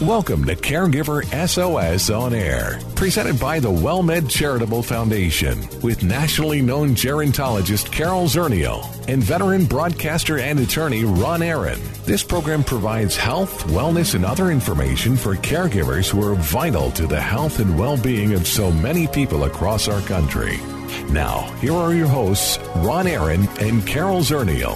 Welcome to Caregiver SOS On Air, presented by the WellMed Charitable Foundation with nationally known gerontologist Carol Zernial and veteran broadcaster and attorney Ron Aaron. This program provides health, wellness, and other information for caregivers who are vital to the health and well-being of so many people across our country. Now, here are your hosts, Ron Aaron and Carol Zernial.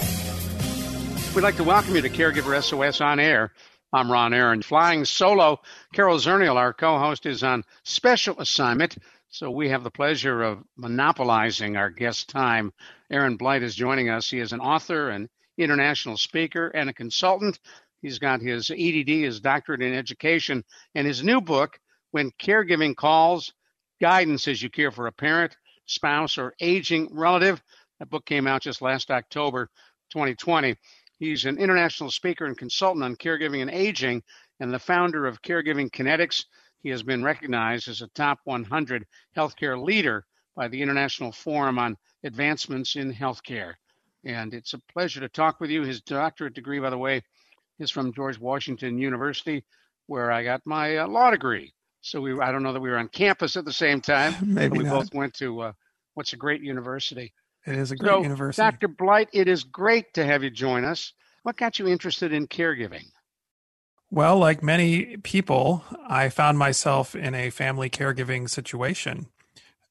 We'd like to welcome you to Caregiver SOS On Air. I'm Ron Aaron, flying solo. Carol Zernial, our co-host, is on special assignment, so we have the pleasure of monopolizing our guest time. Aaron Blight is joining us. He is an author, an international speaker, and a consultant. He's got his EDD, his doctorate in education, and his new book, When Caregiving Calls, Guidance as You Care for a Parent, Spouse, or Aging Relative. That book came out just last October 2020. He's an international speaker and consultant on caregiving and aging and the founder of Caregiving Kinetics. He has been recognized as a top 100 healthcare leader by the International Forum on Advancements in Healthcare. And it's a pleasure to talk with you. His doctorate degree, by the way, is from George Washington University, where I got my law degree. So I don't know that we were on campus at the same time. Maybe we not. Both went to what's a great university. It is a great university. Dr. Blight, it is great to have you join us. What got you interested in caregiving? Well, like many people, I found myself in a family caregiving situation,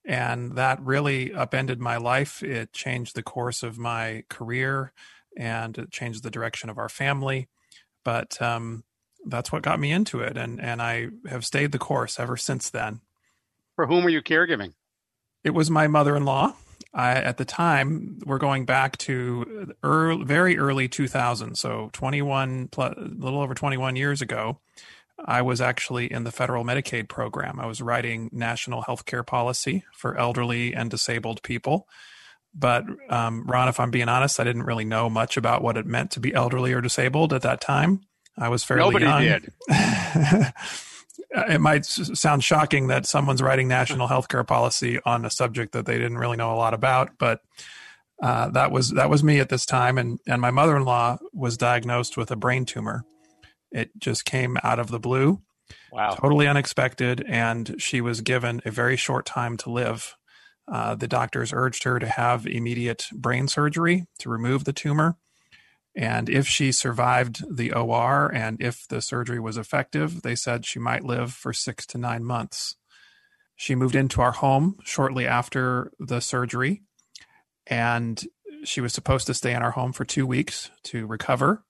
and that really upended my life. It changed the course of my career, and it changed the direction of our family. But that's what got me into it, and I have stayed the course ever since then. For whom were you caregiving? It was my mother-in-law. At the time, we're going back to very early 2000, so 21 plus, a little over 21 years ago, I was actually in the federal Medicaid program. I was writing national healthcare policy for elderly and disabled people. But Ron, if I'm being honest, I didn't really know much about what it meant to be elderly or disabled at that time. I was fairly young. Nobody did. It might sound shocking that someone's writing national healthcare policy on a subject that they didn't really know a lot about, but that was me at this time. And my mother-in-law was diagnosed with a brain tumor. It just came out of the blue. Wow. Totally unexpected. And she was given a very short time to live. The doctors urged her to have immediate brain surgery to remove the tumor. And if she survived the OR and if the surgery was effective, they said she might live for 6 to 9 months. She moved into our home shortly after the surgery, and she was supposed to stay in our home for 2 weeks to recover.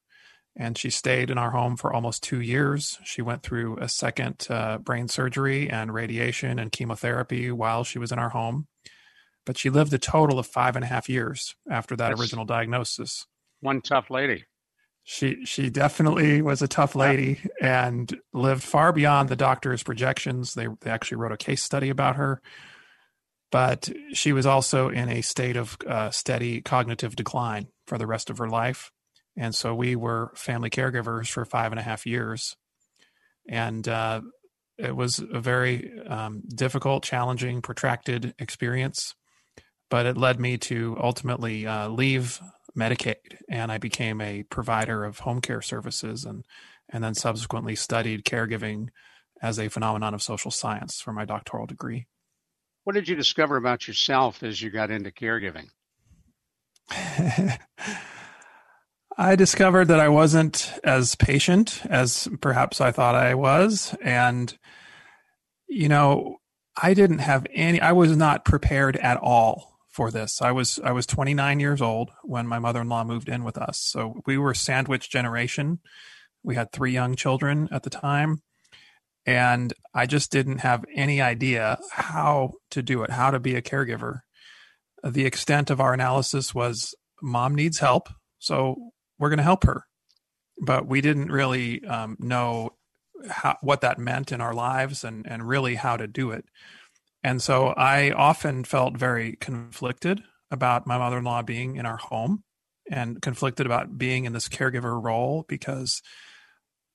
And she stayed in our home for almost 2 years. She went through a second brain surgery and radiation and chemotherapy while she was in our home. But she lived a total of 5.5 years after that original diagnosis. One tough lady. She definitely was a tough lady and lived far beyond the doctor's projections. They actually wrote a case study about her, but she was also in a state of steady cognitive decline for the rest of her life. And so we were family caregivers for 5.5 years. And it was a very difficult, challenging, protracted experience, but it led me to ultimately leave Medicaid, and I became a provider of home care services and then subsequently studied caregiving as a phenomenon of social science for my doctoral degree. What did you discover about yourself as you got into caregiving? I discovered that I wasn't as patient as perhaps I thought I was. And, you know, I was not prepared at all for this. I was 29 years old when my mother-in-law moved in with us. So we were sandwich generation. We had 3 young children at the time. And I just didn't have any idea how to do it, how to be a caregiver. The extent of our analysis was mom needs help, so we're going to help her. But we didn't really know what that meant in our lives and really how to do it. And so I often felt very conflicted about my mother-in-law being in our home and conflicted about being in this caregiver role because,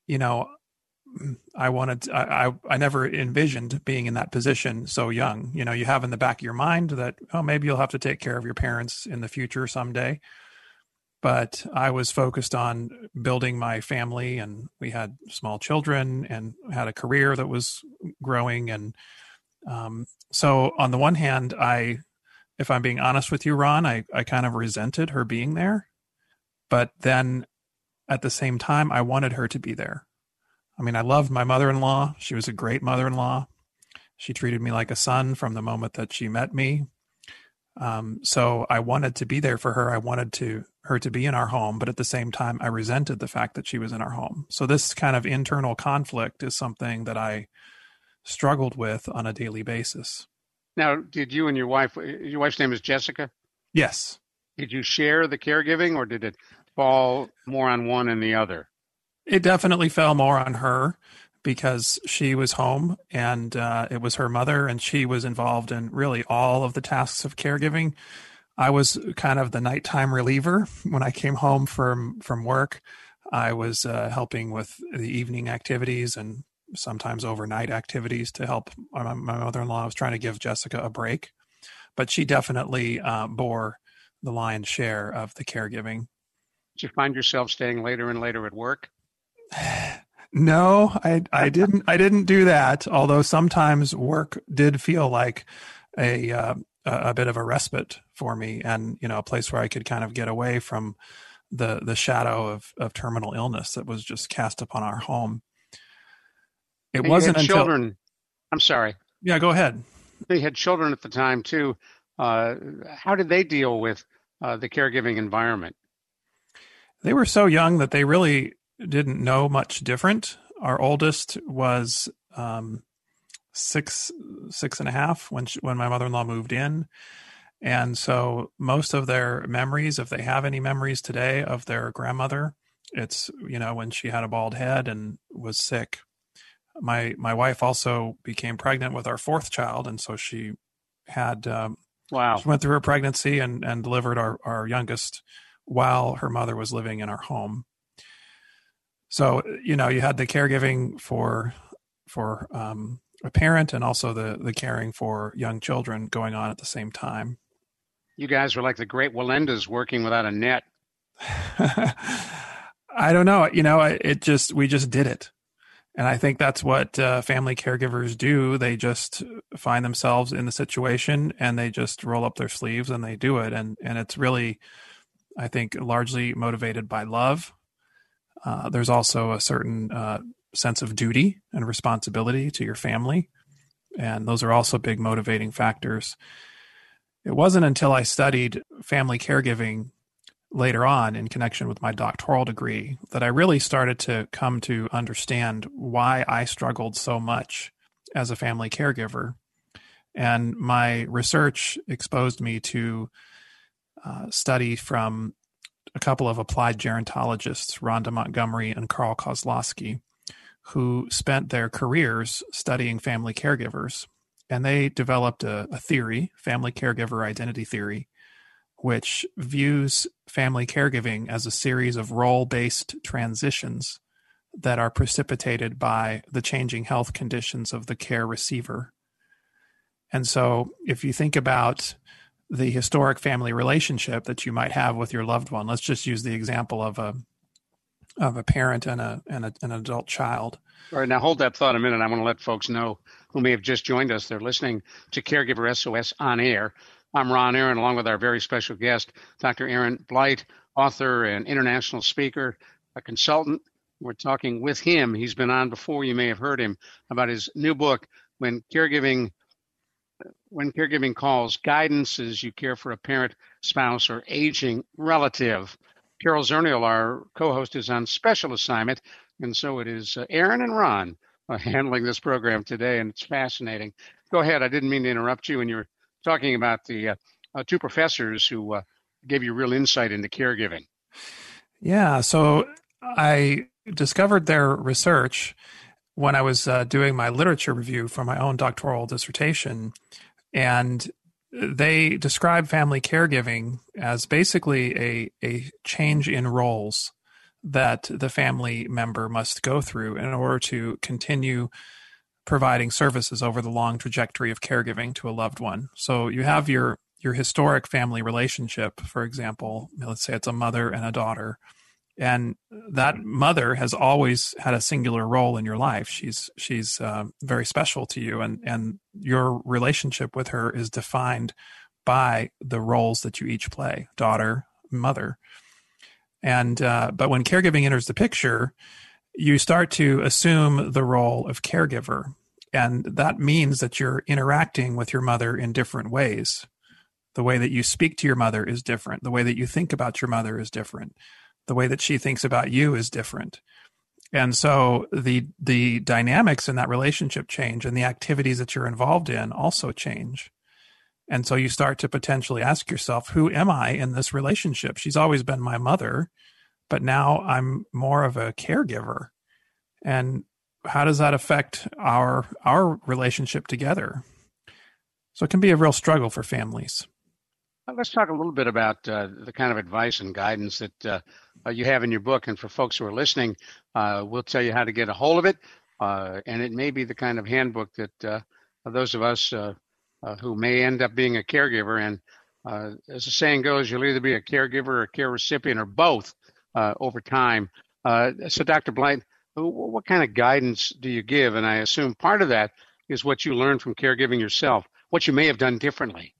you know, I never envisioned being in that position so young. You know, you have in the back of your mind that, oh, maybe you'll have to take care of your parents in the future someday. but I was focused on building my family, and we had small children and had a career that was growing. And so on the one hand, if I'm being honest with you, Ron, I kind of resented her being there, but then at the same time, I wanted her to be there. I mean, I loved my mother-in-law. She was a great mother-in-law. She treated me like a son from the moment that she met me. So I wanted to be there for her. I wanted her to be in our home, but at the same time, I resented the fact that she was in our home. So this kind of internal conflict is something that I struggled with on a daily basis. Now, did you and your wife's name is Jessica? Yes. Did you share the caregiving, or did it fall more on one and the other? It definitely fell more on her, because she was home, and it was her mother, and she was involved in really all of the tasks of caregiving. I was kind of the nighttime reliever. When I came home from work, I was helping with the evening activities and sometimes overnight activities to help my mother-in-law. I was trying to give Jessica a break, but she definitely bore the lion's share of the caregiving. Did you find yourself staying later and later at work? No, I didn't do that. Although sometimes work did feel like a bit of a respite for me, and a place where I could kind of get away from the shadow of terminal illness that was just cast upon our home. It wasn't until children. I'm sorry. Yeah, go ahead. They had children at the time too. How did they deal with the caregiving environment? They were so young that they really didn't know much different. Our oldest was six and a half when my mother-in-law moved in. And so most of their memories, if they have any memories today of their grandmother, it's, when she had a bald head and was sick. My wife also became pregnant with our fourth child. And so she had, she went through her pregnancy and delivered our youngest while her mother was living in our home. So, you had the caregiving for a parent, and also the caring for young children going on at the same time. You guys were like the great Walendas working without a net. I don't know. We just did it. And I think that's what family caregivers do. They just find themselves in the situation, and they just roll up their sleeves and they do it. And it's really, I think, largely motivated by love. There's also a certain sense of duty and responsibility to your family, and those are also big motivating factors. It wasn't until I studied family caregiving later on in connection with my doctoral degree that I really started to come to understand why I struggled so much as a family caregiver. And my research exposed me to study from a couple of applied gerontologists, Rhonda Montgomery and Carl Kozlowski, who spent their careers studying family caregivers. And they developed a theory, family caregiver identity theory, which views family caregiving as a series of role-based transitions that are precipitated by the changing health conditions of the care receiver. And so if you think about the historic family relationship that you might have with your loved one. Let's just use the example of a parent and an adult child. All right, now hold that thought a minute. I want to let folks know who may have just joined us. They're listening to Caregiver SOS on air. I'm Ron Aaron, along with our very special guest, Dr. Aaron Blight, author and international speaker, a consultant. We're talking with him. He's been on before. You may have heard him about his new book, When Caregiving Calls, Guidance as You Care for a Parent, Spouse, or Aging Relative. Carol Zernial, our co-host, is on special assignment, and so it is Aaron and Ron handling this program today, and it's fascinating. Go ahead. I didn't mean to interrupt you, and you were talking about the two professors who gave you real insight into caregiving. Yeah, so I discovered their research when I was doing my literature review for my own doctoral dissertation, and they describe family caregiving as basically a change in roles that the family member must go through in order to continue providing services over the long trajectory of caregiving to a loved one. So you have your your historic family relationship, for example, let's say it's a mother and a daughter, and that mother has always had a singular role in your life. She's very special to you, and your relationship with her is defined by the roles that you each play, daughter, mother. And but when caregiving enters the picture, you start to assume the role of caregiver. And that means that you're interacting with your mother in different ways. The way that you speak to your mother is different. The way that you think about your mother is different. The way that she thinks about you is different. And so the dynamics in that relationship change, and the activities that you're involved in also change. And so you start to potentially ask yourself, who am I in this relationship? She's always been my mother, but now I'm more of a caregiver. And how does that affect our relationship together? So it can be a real struggle for families. Let's talk a little bit about the kind of advice and guidance that you have in your book. And for folks who are listening, we'll tell you how to get a hold of it. And it may be the kind of handbook that those of us who may end up being a caregiver. And as the saying goes, you'll either be a caregiver or a care recipient or both over time. So Dr. Blight, what kind of guidance do you give? And I assume part of that is what you learned from caregiving yourself, what you may have done differently.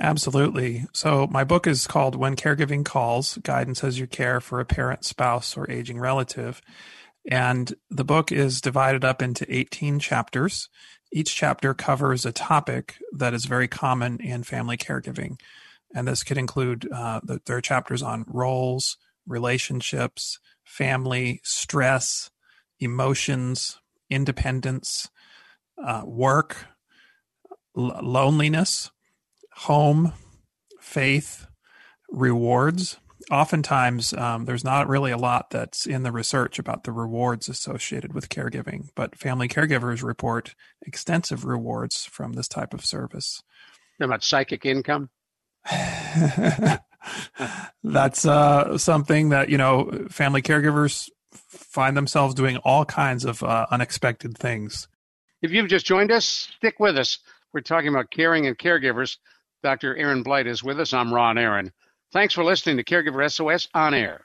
Absolutely. So my book is called When Caregiving Calls, Guidance as You Care for a Parent, Spouse, or Aging Relative. And the book is divided up into 18 chapters. Each chapter covers a topic that is very common in family caregiving. And this could include, there are chapters on roles, relationships, family, stress, emotions, independence, work, loneliness, home, faith, rewards. Oftentimes, there's not really a lot that's in the research about the rewards associated with caregiving, but family caregivers report extensive rewards from this type of service. They're about psychic income? That's something that, family caregivers find themselves doing all kinds of unexpected things. If you've just joined us, stick with us. We're talking about caring and caregivers. Dr. Aaron Blight is with us. I'm Ron Aaron. Thanks for listening to Caregiver SOS On Air.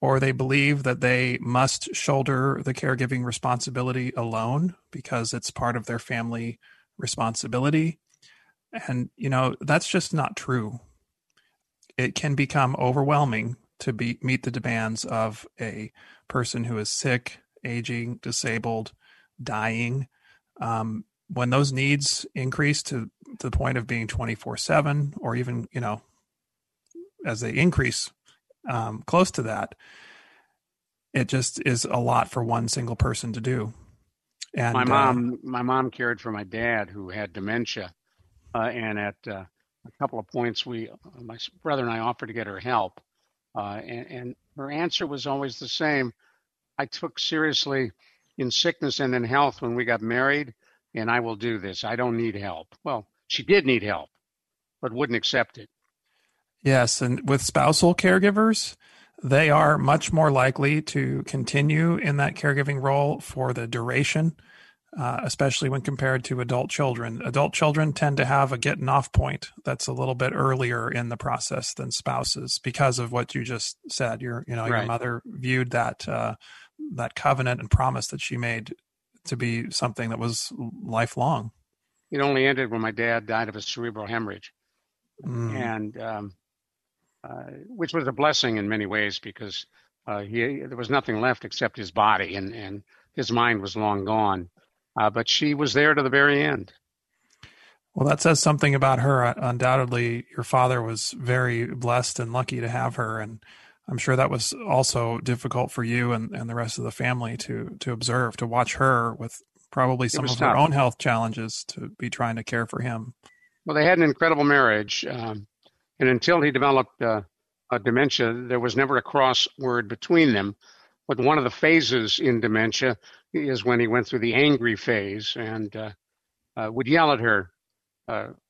or they believe that they must shoulder the caregiving responsibility alone because it's part of their family responsibility. And, you know, that's just not true. It can become overwhelming to meet the demands of a person who is sick, aging, disabled, dying. When those needs increase to the point of being 24/7, or even, you know, as they increase, close to that, it just is a lot for one single person to do. And my mom cared for my dad, who had dementia, and at a couple of points, my brother and I offered to get her help, and her answer was always the same. I took seriously in sickness and in health when we got married, and I will do this. I don't need help. Well, she did need help, but wouldn't accept it. Yes, and with spousal caregivers, they are much more likely to continue in that caregiving role for the duration, especially when compared to adult children. Adult children tend to have a getting off point that's a little bit earlier in the process than spouses, because of what you just said. Your mother viewed that covenant and promise that she made to be something that was lifelong. It only ended when my dad died of a cerebral hemorrhage, and which was a blessing in many ways, because there was nothing left except his body, and his mind was long gone. But she was there to the very end. Well, that says something about her. Undoubtedly, your father was very blessed and lucky to have her, and I'm sure that was also difficult for you and the rest of the family to observe, to watch her with probably some of her own health challenges to be trying to care for him. Well, they had an incredible marriage. And until he developed dementia, there was never a crossword between them. But one of the phases in dementia is when he went through the angry phase and would yell at her,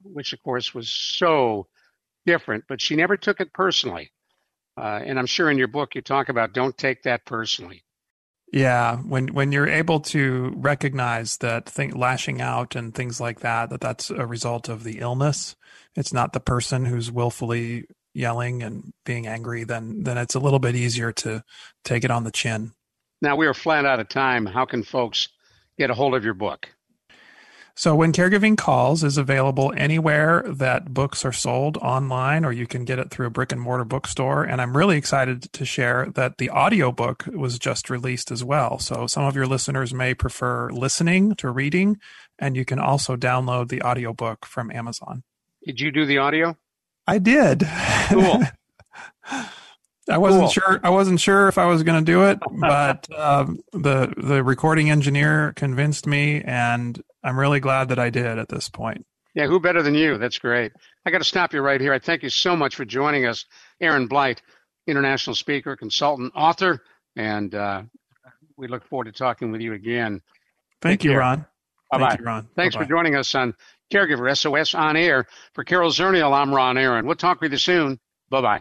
which, of course, was so different. But she never took it personally. And I'm sure in your book you talk about don't take that personally. Yeah, when you're able to recognize that lashing out and things like that's a result of the illness, it's not the person who's willfully yelling and being angry, then it's a little bit easier to take it on the chin. Now, we are flat out of time. How can folks get a hold of your book? So When Caregiving Calls is available anywhere that books are sold online, or you can get it through a brick and mortar bookstore. And I'm really excited to share that the audiobook was just released as well. So some of your listeners may prefer listening to reading, and you can also download the audiobook from Amazon. Did you do the audio? I did. Cool. I wasn't sure. I wasn't sure if I was going to do it, but the recording engineer convinced me, and I'm really glad that I did at this point. Yeah, who better than you? That's great. I got to stop you right here. I thank you so much for joining us, Aaron Blight, international speaker, consultant, author, and we look forward to talking with you again. Thank you, Ron. Bye-bye. Thank you, Ron. Thanks for joining us on Caregiver SOS On Air. For Carol Zernial, I'm Ron Aaron. We'll talk with you soon. Bye-bye.